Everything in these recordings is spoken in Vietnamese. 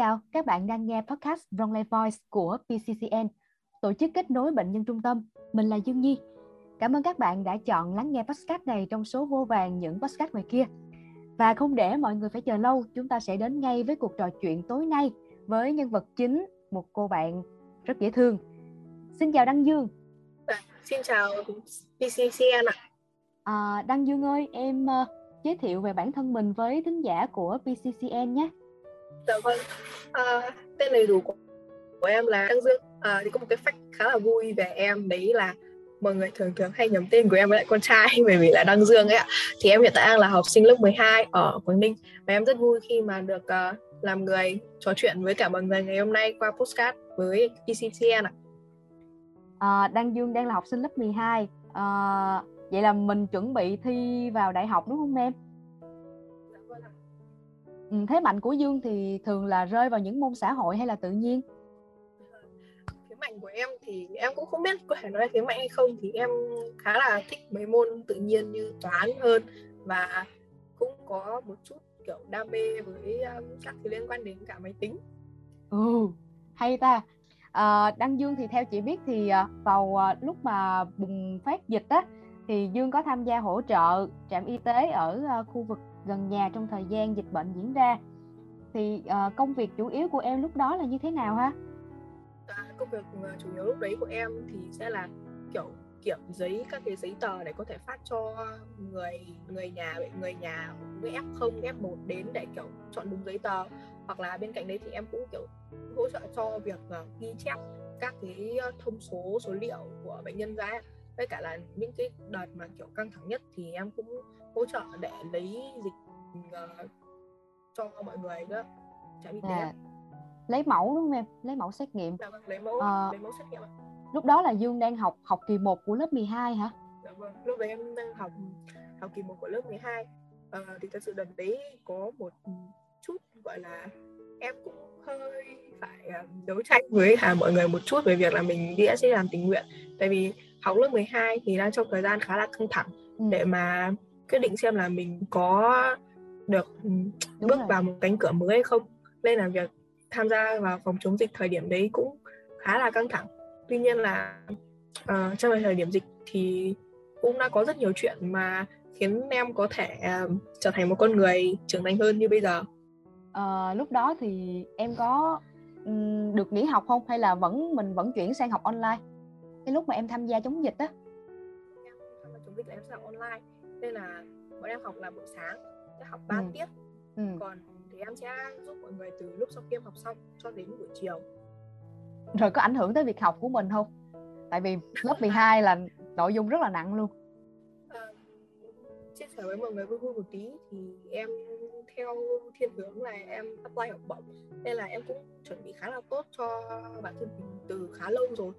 chào, các bạn đang nghe podcast Wrong Life Voice của PCCN, tổ chức kết nối bệnh nhân trung tâm. Mình là Dương Nhi. Cảm ơn các bạn đã chọn lắng nghe podcast này trong số vô vàng những podcast ngoài kia. Và không để mọi người phải chờ lâu, chúng ta sẽ đến ngay với cuộc trò chuyện tối nay với nhân vật chính, một cô bạn rất dễ thương. Xin chào Đăng Dương. Xin chào PCCN ạ. Đăng Dương ơi, em giới thiệu về bản thân mình với thính giả của PCCN nhé. Dạ vâng, tên đầy đủ của em là Đăng Dương. Thì có một cái fact khá là vui về em, đấy là mọi người thường hay nhầm tên của em với lại con trai, bởi vì là Đăng Dương ấy ạ. Thì em hiện tại đang là học sinh lớp 12 ở Quảng Ninh. Và em rất vui khi mà được làm người trò chuyện với cả mọi người ngày hôm nay qua podcast với PCCN ạ. Đăng Dương đang là học sinh lớp 12. Vậy là mình chuẩn bị thi vào đại học đúng không em? Dạ vâng ạ. Thế mạnh của Dương thì thường là rơi vào những môn xã hội hay là tự nhiên? Thế mạnh của em thì em cũng không biết có thể nói là thế mạnh hay không. Thì em khá là thích mấy môn tự nhiên như toán hơn. Và cũng có một chút kiểu đam mê với các thứ liên quan đến cả máy tính. Hay ta. Đăng Dương thì theo chị biết thì vào lúc mà bùng phát dịch á, thì Dương có tham gia hỗ trợ trạm y tế ở khu vực gần nhà trong thời gian dịch bệnh diễn ra. Thì công việc chủ yếu của em lúc đó là như thế nào ha? Công việc chủ yếu lúc đấy của em thì sẽ là kiểu kiểm giấy, các cái giấy tờ để có thể phát cho người nhà với F0, F1 đến để kiểu chọn đúng giấy tờ. Hoặc là bên cạnh đấy thì em cũng kiểu hỗ trợ cho việc ghi chép các cái thông số, số liệu của bệnh nhân ra. Với cả là những cái đợt mà kiểu căng thẳng nhất thì em cũng hỗ trợ để lấy dịch cho mọi người đó. Lấy mẫu đúng không em? Lấy mẫu xét nghiệm. Dạ vâng, lấy mẫu xét nghiệm ạ. Lúc đó là Dương đang học kỳ 1 của lớp 12 hả? Dạ vâng, lúc đấy em đang học kỳ 1 của lớp 12. Thì thật sự đợt đấy có một chút gọi là em cũng hơi phải đấu tranh với mọi người một chút về việc là mình đi sẽ làm tình nguyện. Tại vì học lớp 12 thì đang trong thời gian khá là căng thẳng để mà quyết định xem là mình có được bước vào một cánh cửa mới hay không. Nên là việc tham gia vào phòng chống dịch thời điểm đấy cũng khá là căng thẳng. Tuy nhiên là trong thời điểm dịch thì cũng đã có rất nhiều chuyện mà khiến em có thể trở thành một con người trưởng thành hơn như bây giờ. Lúc đó thì em có được nghỉ học không hay là mình vẫn chuyển sang học online? Cái lúc mà em tham gia chống dịch á, em tham gia chống dịch là em sẽ học online, nên là bọn em học là buổi sáng sẽ học 3 tiết, còn thì em sẽ giúp mọi người từ lúc sau khi em học xong cho đến buổi chiều. Rồi có ảnh hưởng tới việc học của mình không? Tại vì lớp 12 là nội dung rất là nặng luôn. Chia sẻ với mọi người vui một tí thì em theo thiên hướng là em apply học bổng, nên là em cũng chuẩn bị khá là tốt cho bản thân mình từ khá lâu rồi.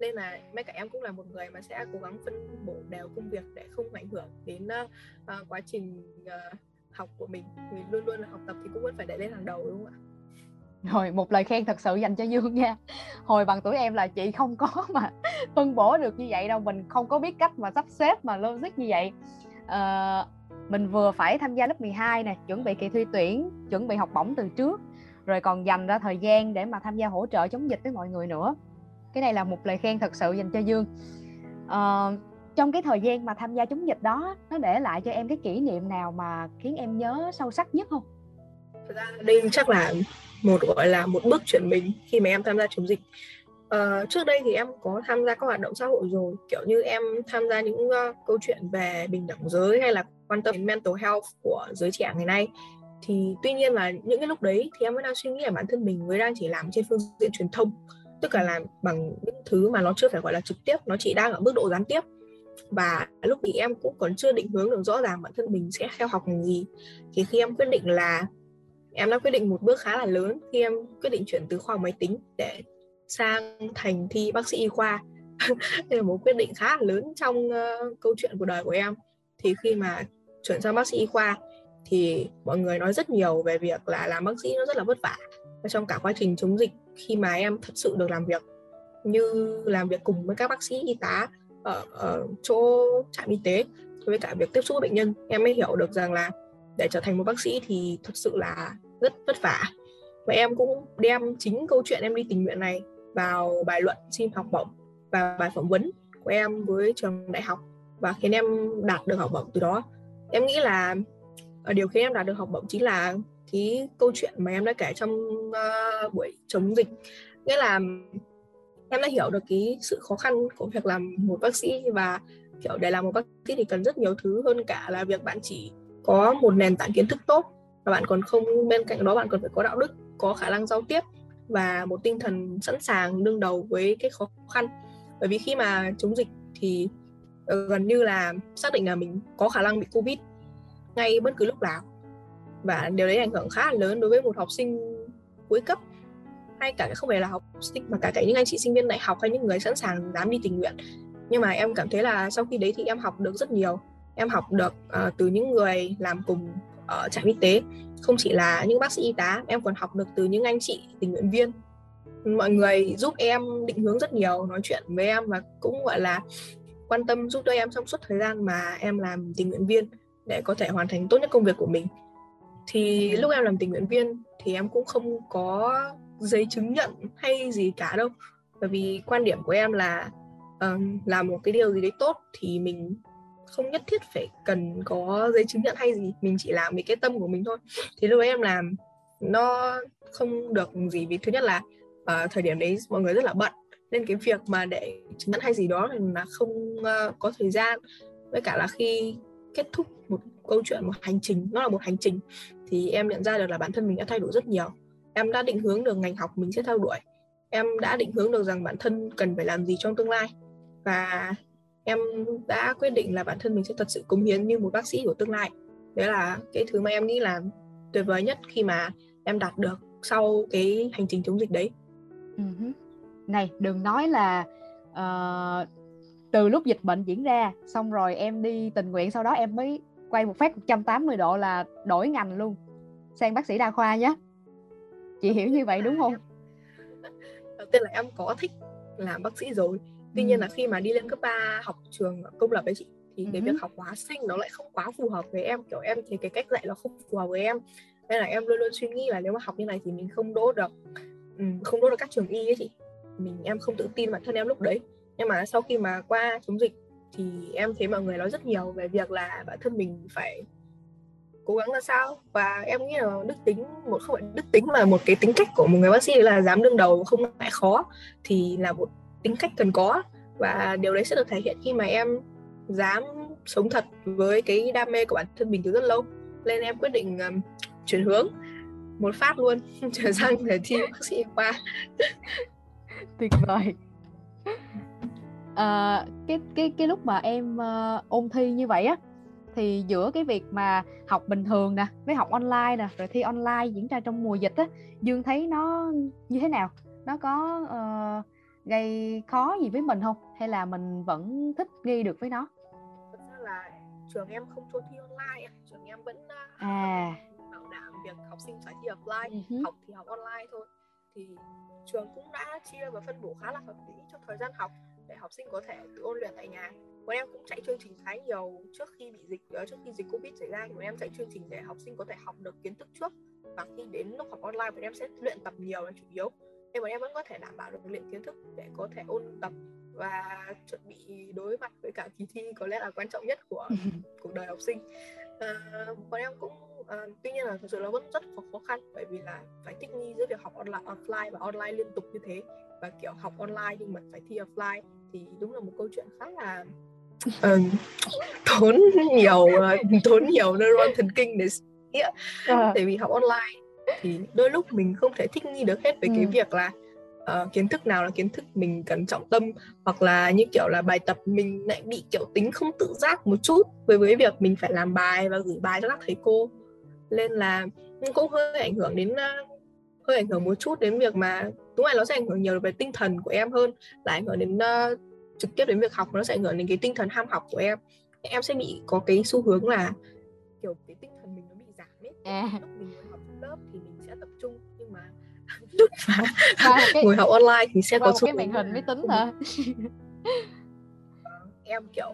Nên là mấy cả em cũng là một người mà sẽ cố gắng phân bổ đều công việc để không ảnh hưởng đến quá trình học của mình. Vì luôn luôn là học tập thì cũng vẫn phải để lên hàng đầu đúng không ạ? Rồi, một lời khen thật sự dành cho Dương nha. Hồi bằng tuổi em là chị không có mà phân bổ được như vậy đâu. Mình không có biết cách mà sắp xếp mà logic như vậy. Mình vừa phải tham gia lớp 12 nè, chuẩn bị kỳ thi tuyển, chuẩn bị học bổng từ trước, rồi còn dành ra thời gian để mà tham gia hỗ trợ chống dịch với mọi người nữa. Cái này là một lời khen thật sự dành cho Dương. Trong cái thời gian mà tham gia chống dịch đó, nó để lại cho em cái kỷ niệm nào mà khiến em nhớ sâu sắc nhất không? Thật ra đây chắc là một bước chuyển mình khi mà em tham gia chống dịch. Trước đây thì em có tham gia các hoạt động xã hội rồi, kiểu như em tham gia những câu chuyện về bình đẳng giới hay là quan tâm đến mental health của giới trẻ ngày nay. Thì tuy nhiên là những cái lúc đấy thì em mới đang suy nghĩ là bản thân mình mới đang chỉ làm trên phương diện truyền thông, tức là làm bằng những thứ mà nó chưa phải gọi là trực tiếp, nó chỉ đang ở mức độ gián tiếp. Và lúc thì em cũng còn chưa định hướng được rõ ràng bản thân mình sẽ theo học ngành gì. Thì khi em quyết định là em đã quyết định một bước khá là lớn khi em quyết định chuyển từ khoa học máy tính để sang thành thi bác sĩ y khoa. Đây là một quyết định khá là lớn trong câu chuyện của đời của em. Thì khi mà chuyển sang bác sĩ y khoa thì mọi người nói rất nhiều về việc là làm bác sĩ nó rất là vất vả. Và trong cả quá trình chống dịch, khi mà em thật sự được làm việc như làm việc cùng với các bác sĩ y tá ở chỗ trạm y tế với cả việc tiếp xúc với bệnh nhân, em mới hiểu được rằng là để trở thành một bác sĩ thì thật sự là rất vất vả. Và em cũng đem chính câu chuyện em đi tình nguyện này vào bài luận xin học bổng và bài phỏng vấn của em với trường đại học, và khiến em đạt được học bổng từ đó. Em nghĩ là điều khiến em đạt được học bổng chính là cái câu chuyện mà em đã kể trong buổi chống dịch. Nghĩa là em đã hiểu được cái sự khó khăn của việc làm một bác sĩ, và kiểu để làm một bác sĩ thì cần rất nhiều thứ hơn cả là việc bạn chỉ có một nền tảng kiến thức tốt, và bạn còn không, bên cạnh đó bạn còn phải có đạo đức, có khả năng giao tiếp và một tinh thần sẵn sàng đương đầu với cái khó khăn. Bởi vì khi mà chống dịch thì gần như là xác định là mình có khả năng bị Covid ngay bất cứ lúc nào, và điều đấy ảnh hưởng khá là lớn đối với một học sinh cuối cấp, hay cả không phải là học sinh mà cả những anh chị sinh viên đại học hay những người sẵn sàng dám đi tình nguyện. Nhưng mà em cảm thấy là sau khi đấy thì em học được rất nhiều. Em học được từ những người làm cùng ở trạm y tế, không chỉ là những bác sĩ y tá, em còn học được từ những anh chị tình nguyện viên. Mọi người giúp em định hướng rất nhiều, nói chuyện với em và cũng gọi là quan tâm giúp đỡ em trong suốt thời gian mà em làm tình nguyện viên để có thể hoàn thành tốt nhất công việc của mình. Thì lúc em làm tình nguyện viên thì em cũng không có giấy chứng nhận hay gì cả đâu. Bởi vì quan điểm của em là làm một cái điều gì đấy tốt thì mình không nhất thiết phải cần có giấy chứng nhận hay gì, mình chỉ làm vì cái tâm của mình thôi. Thì lúc đấy em làm nó không được gì, vì thứ nhất là thời điểm đấy mọi người rất là bận, nên cái việc mà để chứng nhận hay gì đó là không có thời gian. Với cả là khi kết thúc một câu chuyện, một hành trình, nó là một hành trình, thì em nhận ra được là bản thân mình đã thay đổi rất nhiều. Em đã định hướng được ngành học mình sẽ theo đuổi, em đã định hướng được rằng bản thân cần phải làm gì trong tương lai, và em đã quyết định là bản thân mình sẽ thật sự cống hiến như một bác sĩ của tương lai. Đấy là cái thứ mà em nghĩ là tuyệt vời nhất khi mà em đạt được sau cái hành trình chống dịch đấy. Này, đừng nói là từ lúc dịch bệnh diễn ra, xong rồi em đi tình nguyện, sau đó em mới quay một phát 180 độ là đổi ngành luôn, sang bác sĩ đa khoa nhé. Chị hiểu như vậy đúng không? Đầu tiên là em có thích làm bác sĩ rồi. Tuy nhiên là khi mà đi lên cấp 3 học trường công lập ấy chị, thì cái việc học hóa sinh nó lại không quá phù hợp với em. Kiểu em thì cái cách dạy nó không phù hợp với em, nên là em luôn luôn suy nghĩ là nếu mà học như này thì mình không đỗ được, không đỗ được các trường y ấy chị. Em không tự tin bản thân em lúc đấy. Nhưng mà sau khi mà qua chống dịch thì em thấy mọi người nói rất nhiều về việc là bản thân mình phải cố gắng là sao. Và em nghĩ là đức tính mà một cái tính cách của một người bác sĩ là dám đương đầu, không ngại khó, thì là một tính cách cần có. Và điều đấy sẽ được thể hiện khi mà em dám sống thật với cái đam mê của bản thân mình từ rất lâu. Nên em quyết định chuyển hướng một phát luôn, chuyển sang để thi bác sĩ khoa. Tuyệt vời. Cái lúc mà em ôn thi như vậy á, thì giữa cái việc mà học bình thường nè, với học online nè, rồi thi online diễn ra trong mùa dịch á, Dương thấy nó như thế nào? Nó có gây khó gì với mình không? Hay là mình vẫn thích nghi được với nó? Thật ra là trường em không cho thi online, trường em vẫn bảo đảm việc học sinh phải thi offline, học thì học online thôi. Thì trường cũng đã chia và phân bổ khá là hợp lý cho thời gian học để học sinh có thể tự ôn luyện tại nhà. Bọn em cũng chạy chương trình khá nhiều trước khi dịch Covid xảy ra, thì bọn em chạy chương trình để học sinh có thể học được kiến thức trước, và khi đến lúc học online bọn em sẽ luyện tập nhiều là chủ yếu. Nên bọn em vẫn có thể đảm bảo được luyện kiến thức để có thể ôn tập và chuẩn bị đối mặt với cả kỳ thi có lẽ là quan trọng nhất của cuộc đời học sinh. Bọn em cũng tuy nhiên là thực sự nó vẫn rất khó khăn, bởi vì là phải thích nghi giữa việc học online, offline và online liên tục như thế, và kiểu học online nhưng mà phải thi offline thì đúng là một câu chuyện khá là tốn nhiều neuron thần kinh để nghĩ. Tại vì học online thì đôi lúc mình không thể thích nghi được hết về cái việc là kiến thức nào là kiến thức mình cần trọng tâm, hoặc là như kiểu là bài tập mình lại bị kiểu tính không tự giác một chút với việc mình phải làm bài và gửi bài cho các thầy cô. Nên là cũng hơi ảnh hưởng một chút đến việc mà đúng là nó sẽ ảnh hưởng nhiều về tinh thần của em hơn là ảnh hưởng đến trực tiếp đến việc học. Nó sẽ ảnh hưởng đến cái tinh thần ham học của em. Em sẽ bị có cái xu hướng là kiểu cái tinh thần mình nó bị giảm ấy. Lúc mình ngồi học lớp thì mình sẽ tập trung, nhưng mà lúc ngồi học online thì sẽ có xu hướng cái màn hình máy tính hả? Em kiểu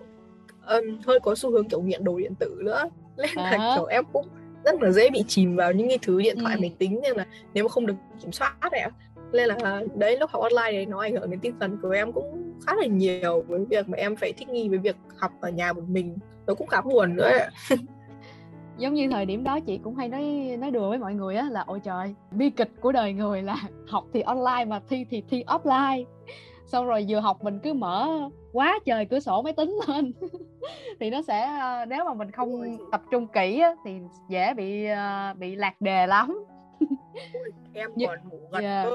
hơi có xu hướng kiểu nghiện đồ điện tử nữa, nên là kiểu em cũng rất là dễ bị chìm vào những cái thứ điện thoại máy tính, nên là nếu mà không được kiểm soát đấy ạ. Nên là đấy, lúc học online đấy nó ảnh hưởng đến tinh thần của em cũng khá là nhiều, với việc mà em phải thích nghi với việc học ở nhà một mình, nó cũng khá buồn nữa ạ. Giống như thời điểm đó chị cũng hay nói đùa với mọi người á là ôi trời, bi kịch của đời người là học thì online mà thi thì thi offline. Xong rồi vừa học mình cứ mở quá trời cửa sổ máy tính lên thì nó sẽ, nếu mà mình không tập trung kỹ á, thì dễ bị lạc đề lắm. Em còn ngủ gật cơ.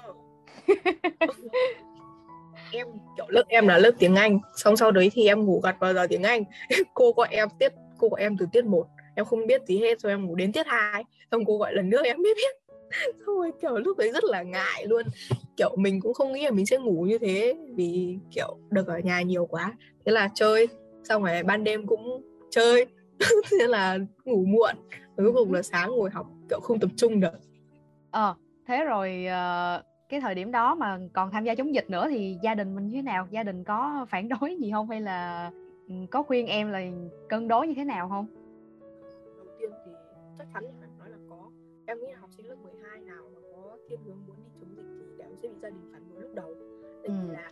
Em kiểu lớp em là lớp tiếng Anh, xong sau đấy thì em ngủ gật vào giờ tiếng Anh. Cô gọi em từ tiết 1, em không biết gì hết, rồi em ngủ đến tiết 2, xong cô gọi lần nữa em mới biết. Xong rồi kiểu lúc đấy rất là ngại luôn, kiểu mình cũng không nghĩ là mình sẽ ngủ như thế, vì kiểu được ở nhà nhiều quá. Thế là chơi, xong rồi ban đêm cũng chơi, thế là ngủ muộn, cuối cùng là sáng ngồi học kiểu không tập trung được. Thế rồi cái thời điểm đó mà còn tham gia chống dịch nữa thì gia đình mình như thế nào? Gia đình có phản đối gì không, hay là có khuyên em là cân đối như thế nào không? Đầu tiên thì chắc chắn là phải nói là có. Em nghĩ là học sinh lớp 12 nào mà có thiên hướng muốn đi chống dịch thì đều sẽ bị gia đình phản đối lúc đầu. Tại vì là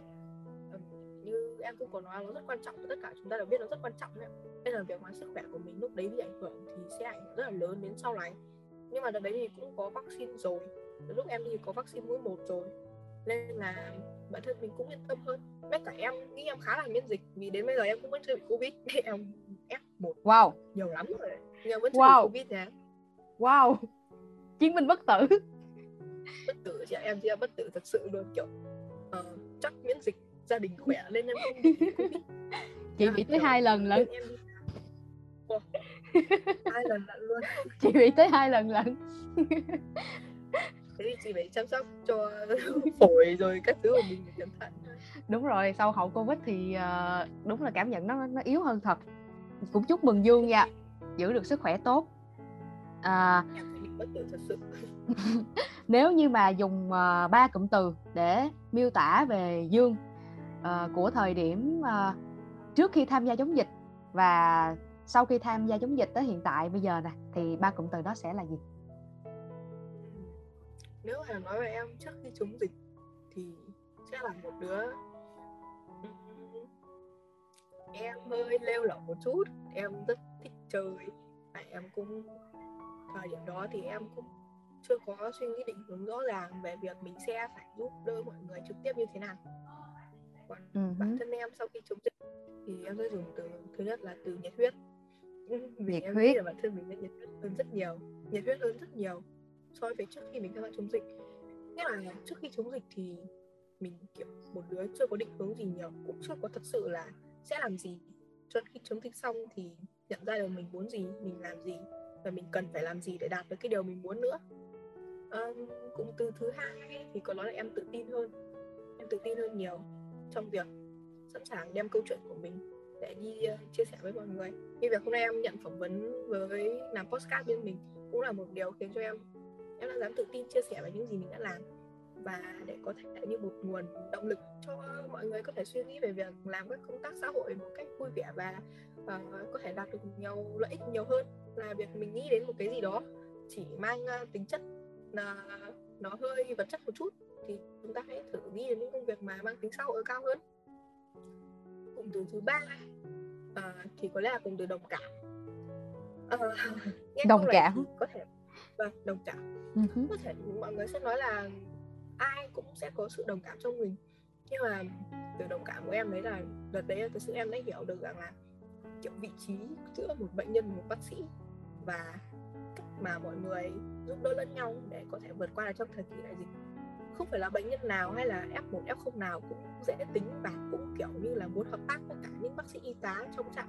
như em cũng có nói, nó rất quan trọng, tất cả chúng ta đều biết nó rất quan trọng đấy. Bây giờ việc mà sức khỏe của mình lúc đấy bị ảnh hưởng thì sẽ ảnh hưởng rất là lớn đến sau này. Nhưng mà đợt đấy thì cũng có vaccine rồi, lúc em đi thì có vaccine mũi 1 rồi, nên là bản thân mình cũng yên tâm hơn. Với cả em nghĩ em khá là miễn dịch, vì đến bây giờ em cũng vẫn chưa bị Covid. Em F1 wow, nhiều lắm rồi, nhưng em vẫn chưa bị Covid nè. Wow, chiến binh bất tử. Bất tử chị ạ, em chưa bất tử thật sự luôn, kiểu chắc miễn dịch, gia đình khỏe nên em không bị Covid. Chị bị tới 2 lần lận. Wow. 2 lần lận luôn. Chị bị tới 2 lần lận. Thế thì chị phải chăm sóc cho phổi rồi các thứ của mình để cẩn thận. Đúng rồi, sau hậu Covid thì đúng là cảm nhận nó yếu hơn thật. Cũng chúc mừng Dương nha, giữ được sức khỏe tốt. Nếu như mà dùng 3 cụm từ để miêu tả về Dương của thời điểm trước khi tham gia chống dịch và sau khi tham gia chống dịch tới hiện tại bây giờ nè, thì 3 cụm từ đó sẽ là gì? Nếu mà nói về em trước khi chống dịch thì sẽ là một đứa em hơi lêu lỏng một chút, em rất thích chơi. Em cũng thời điểm đó thì em cũng chưa có suy nghĩ định hướng rõ ràng về việc mình sẽ phải giúp đỡ mọi người trực tiếp như thế nào. Còn bản thân em sau khi chống dịch thì em sẽ dùng từ thứ nhất là từ nhiệt huyết, vì em nghĩ là bản thân mình đã nhiệt huyết hơn rất nhiều so với trước khi mình tham gia chống dịch. Nghĩa là trước khi chống dịch thì mình kiểu một đứa chưa có định hướng gì nhiều, cũng chưa có thật sự là sẽ làm gì. Cho khi chống dịch xong thì nhận ra được mình muốn gì, mình làm gì và mình cần phải làm gì để đạt được cái điều mình muốn nữa. Cũng từ thứ hai thì có nói là em tự tin hơn. Em tự tin hơn nhiều trong việc sẵn sàng đem câu chuyện của mình để đi chia sẻ với mọi người. Như việc hôm nay em nhận phỏng vấn với làm podcast bên mình cũng là một điều khiến cho em đã dám tự tin chia sẻ về những gì mình đã làm, và để có thể như một nguồn động lực cho mọi người có thể suy nghĩ về việc làm các công tác xã hội một cách vui vẻ và có thể đạt được nhiều lợi ích nhiều hơn là việc mình nghĩ đến một cái gì đó chỉ mang tính chất là nó hơi vật chất một chút, thì chúng ta hãy thử nghĩ đến những công việc mà mang tính xã hội cao hơn. Cụm từ thứ 3 thì có lẽ là cụm từ đồng cảm. Đồng cảm có thể, và đồng cảm có thể mọi người sẽ nói là ai cũng sẽ có sự đồng cảm trong mình, nhưng mà từ đồng cảm của em đấy là đợt đấy thực sự em đã hiểu được rằng là kiểu vị trí giữa một bệnh nhân và một bác sĩ, và cách mà mọi người giúp đỡ lẫn nhau để có thể vượt qua được trong thời kỳ đại dịch. Không phải là bệnh nhân nào hay là F1, F0 nào cũng dễ tính và cũng kiểu như là muốn hợp tác với cả những bác sĩ y tá trong trạm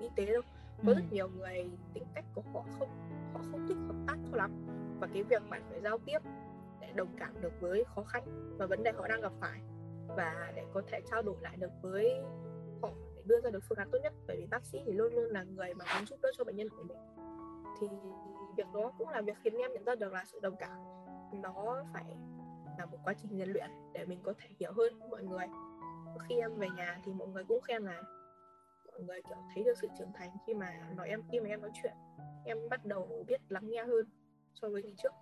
y tế đâu. Có rất nhiều người tính cách của họ không thích hợp tác cho lắm, và cái việc bạn phải giao tiếp để đồng cảm được với khó khăn và vấn đề họ đang gặp phải, và để có thể trao đổi lại được với họ để đưa ra được phương án tốt nhất, bởi vì bác sĩ thì luôn luôn là người mà muốn giúp đỡ cho bệnh nhân của mình. Thì việc đó cũng là việc khiến em nhận ra được là sự đồng cảm nó phải là một quá trình rèn luyện để mình có thể hiểu hơn mọi người. Khi em về nhà thì mọi người cũng khen là mọi người kiểu thấy được sự trưởng thành khi mà em nói chuyện, em bắt đầu biết lắng nghe hơn so với ngày trước.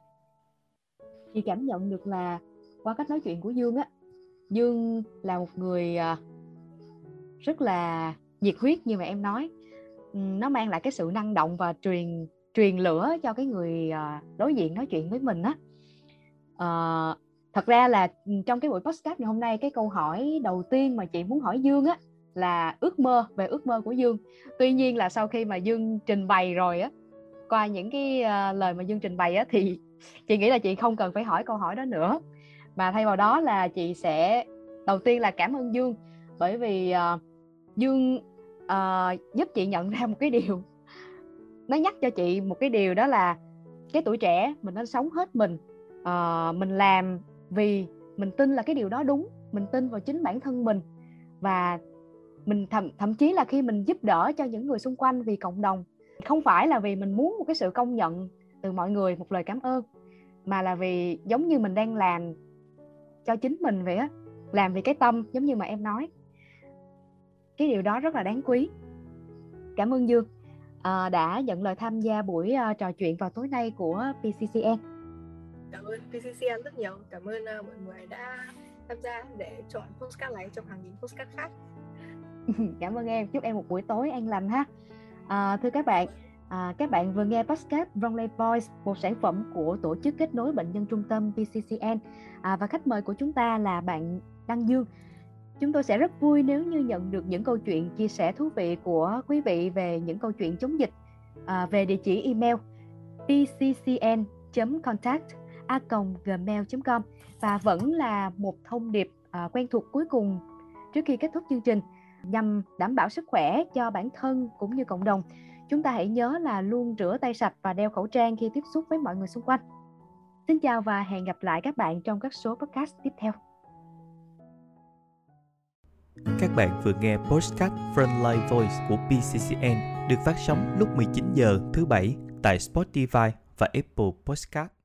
Chị cảm nhận được là qua cách nói chuyện của Dương á, Dương là một người rất là nhiệt huyết như mà em nói. Nó mang lại cái sự năng động và truyền lửa cho cái người đối diện nói chuyện với mình á. Thật ra là trong cái buổi podcast ngày hôm nay, cái câu hỏi đầu tiên mà chị muốn hỏi Dương á là ước mơ của Dương. Tuy nhiên là sau khi mà Dương trình bày rồi á, qua những cái lời mà Dương trình bày á, thì chị nghĩ là chị không cần phải hỏi câu hỏi đó nữa, mà thay vào đó là chị sẽ đầu tiên là cảm ơn Dương, bởi vì Dương giúp chị nhận ra một cái điều, nó nhắc cho chị một cái điều, đó là cái tuổi trẻ mình nên sống hết mình. Mình làm vì mình tin là cái điều đó đúng, mình tin vào chính bản thân mình, và mình thậm chí là khi mình giúp đỡ cho những người xung quanh vì cộng đồng, không phải là vì mình muốn một cái sự công nhận từ mọi người, một lời cảm ơn, mà là vì giống như mình đang làm cho chính mình vậy á, làm vì cái tâm giống như mà em nói. Cái điều đó rất là đáng quý. Cảm ơn Dương đã nhận lời tham gia buổi trò chuyện vào tối nay của PCCN. Cảm ơn PCCN rất nhiều. Cảm ơn mọi người đã tham gia để chọn podcast này trong hàng nghìn podcast khác. Cảm ơn em. Chúc em một buổi tối an lành ha. Thưa các bạn, các bạn vừa nghe podcast Lonely Voice, một sản phẩm của tổ chức kết nối bệnh nhân trung tâm PCCN, và khách mời của chúng ta là bạn Đăng Dương. Chúng tôi sẽ rất vui nếu như nhận được những câu chuyện chia sẻ thú vị của quý vị về những câu chuyện chống dịch, về địa chỉ email pccn.contact@gmail.com. Và vẫn là một thông điệp quen thuộc cuối cùng trước khi kết thúc chương trình, nhằm đảm bảo sức khỏe cho bản thân cũng như cộng đồng. Chúng ta hãy nhớ là luôn rửa tay sạch và đeo khẩu trang khi tiếp xúc với mọi người xung quanh. Xin chào và hẹn gặp lại các bạn trong các số podcast tiếp theo. Các bạn vừa nghe podcast Frontline Voice của PCCN, được phát sóng lúc 19 giờ thứ Bảy tại Spotify và Apple Podcast.